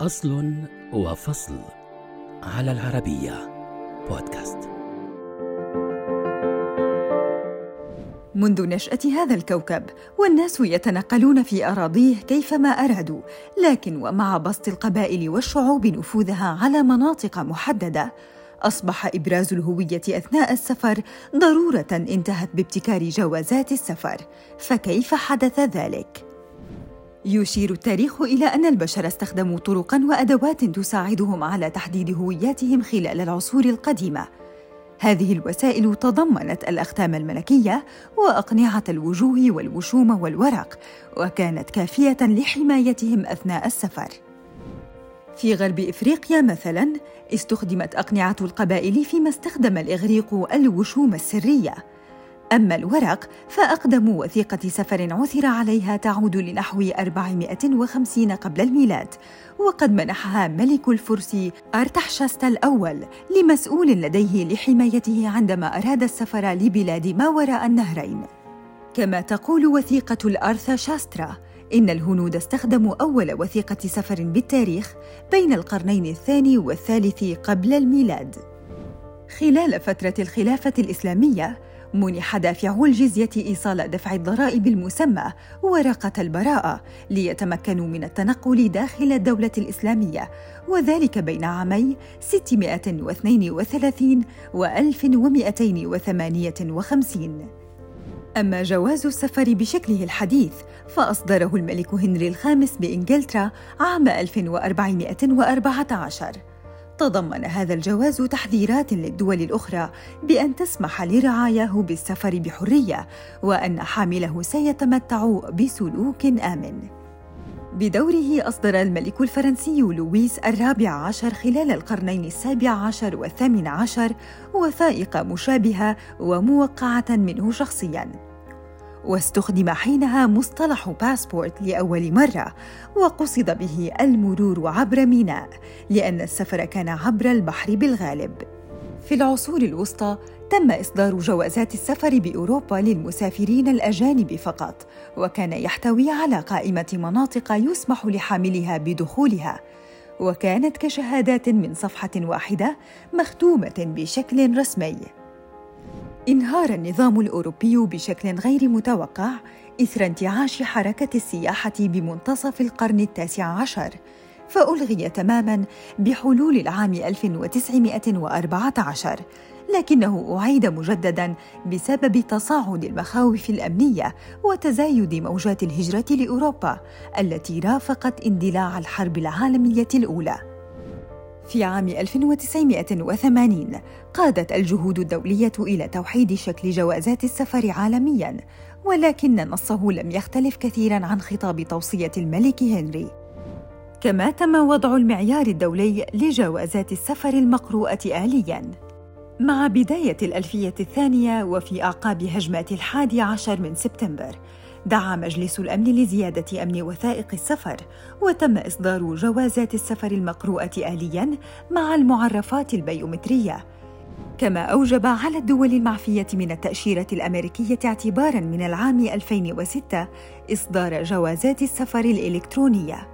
أصل وفصل على العربية بودكاست. منذ نشأة هذا الكوكب والناس يتنقلون في أراضيه كيفما أرادوا، لكن ومع بسط القبائل والشعوب نفوذها على مناطق محددة، أصبح إبراز الهوية أثناء السفر ضرورة انتهت بابتكار جوازات السفر. فكيف حدث ذلك؟ يشير التاريخ إلى أن البشر استخدموا طرقاً وأدوات تساعدهم على تحديد هوياتهم خلال العصور القديمة. هذه الوسائل تضمنت الأختام الملكية وأقنعة الوجوه والوشوم والورق، وكانت كافية لحمايتهم أثناء السفر. في غرب إفريقيا مثلاً، استخدمت أقنعة القبائل فيما استخدم الإغريق الوشوم السرية. أما الورق فأقدم وثيقة سفر عثر عليها تعود لنحو 450 قبل الميلاد، وقد منحها ملك الفرس أرتحشست الأول لمسؤول لديه لحمايته عندما أراد السفر لبلاد ما وراء النهرين. كما تقول وثيقة الأرثشاسترا إن الهنود استخدموا أول وثيقة سفر بالتاريخ بين القرنين الثاني والثالث قبل الميلاد. خلال فترة الخلافة الإسلامية منح دافع الجزية إيصال دفع الضرائب المسمى ورقة البراءة ليتمكنوا من التنقل داخل الدولة الإسلامية، وذلك بين عامي 632 و 1258. أما جواز السفر بشكله الحديث فأصدره الملك هنري الخامس بإنجلترا عام 1414. تضمن هذا الجواز تحذيرات للدول الأخرى بأن تسمح لرعاياه بالسفر بحرية، وأن حامله سيتمتع بسلوك آمن. بدوره أصدر الملك الفرنسي لويس الرابع عشر خلال القرنين السابع عشر والثامن عشر وثائق مشابهة وموقعة منه شخصياً، واستخدم حينها مصطلح باسبورت لأول مرة، وقصد به المرور عبر ميناء لأن السفر كان عبر البحر بالغالب. في العصور الوسطى تم إصدار جوازات السفر بأوروبا للمسافرين الأجانب فقط، وكان يحتوي على قائمة مناطق يسمح لحاملها بدخولها، وكانت كشهادات من صفحة واحدة مختومة بشكل رسمي. انهار النظام الأوروبي بشكل غير متوقع إثر انتعاش حركة السياحة بمنتصف القرن التاسع عشر، فألغي تماماً بحلول العام 1914، لكنه أعيد مجدداً بسبب تصاعد المخاوف الأمنية وتزايد موجات الهجرة لأوروبا التي رافقت اندلاع الحرب العالمية الأولى. في عام 1980 قادت الجهود الدولية إلى توحيد شكل جوازات السفر عالمياً، ولكن نصه لم يختلف كثيراً عن خطاب توصية الملك هنري. كما تم وضع المعيار الدولي لجوازات السفر المقروءة آلياً. مع بداية الألفية الثانية وفي أعقاب هجمات 11 من سبتمبر، دعا مجلس الأمن لزيادة أمن وثائق السفر، وتم إصدار جوازات السفر المقروءة آلياً مع المعرفات البيومترية. كما أوجب على الدول المعفية من التأشيرة الأمريكية اعتباراً من العام 2006 إصدار جوازات السفر الإلكترونية.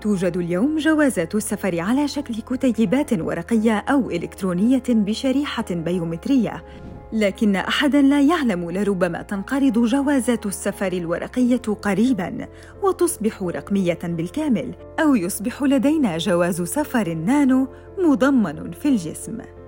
توجد اليوم جوازات السفر على شكل كتيبات ورقية أو إلكترونية بشريحة بيومترية، لكن أحداً لا يعلم لربما تنقرض جوازات السفر الورقية قريباً وتصبح رقمية بالكامل، أو يصبح لدينا جواز سفر نانو مضمن في الجسم.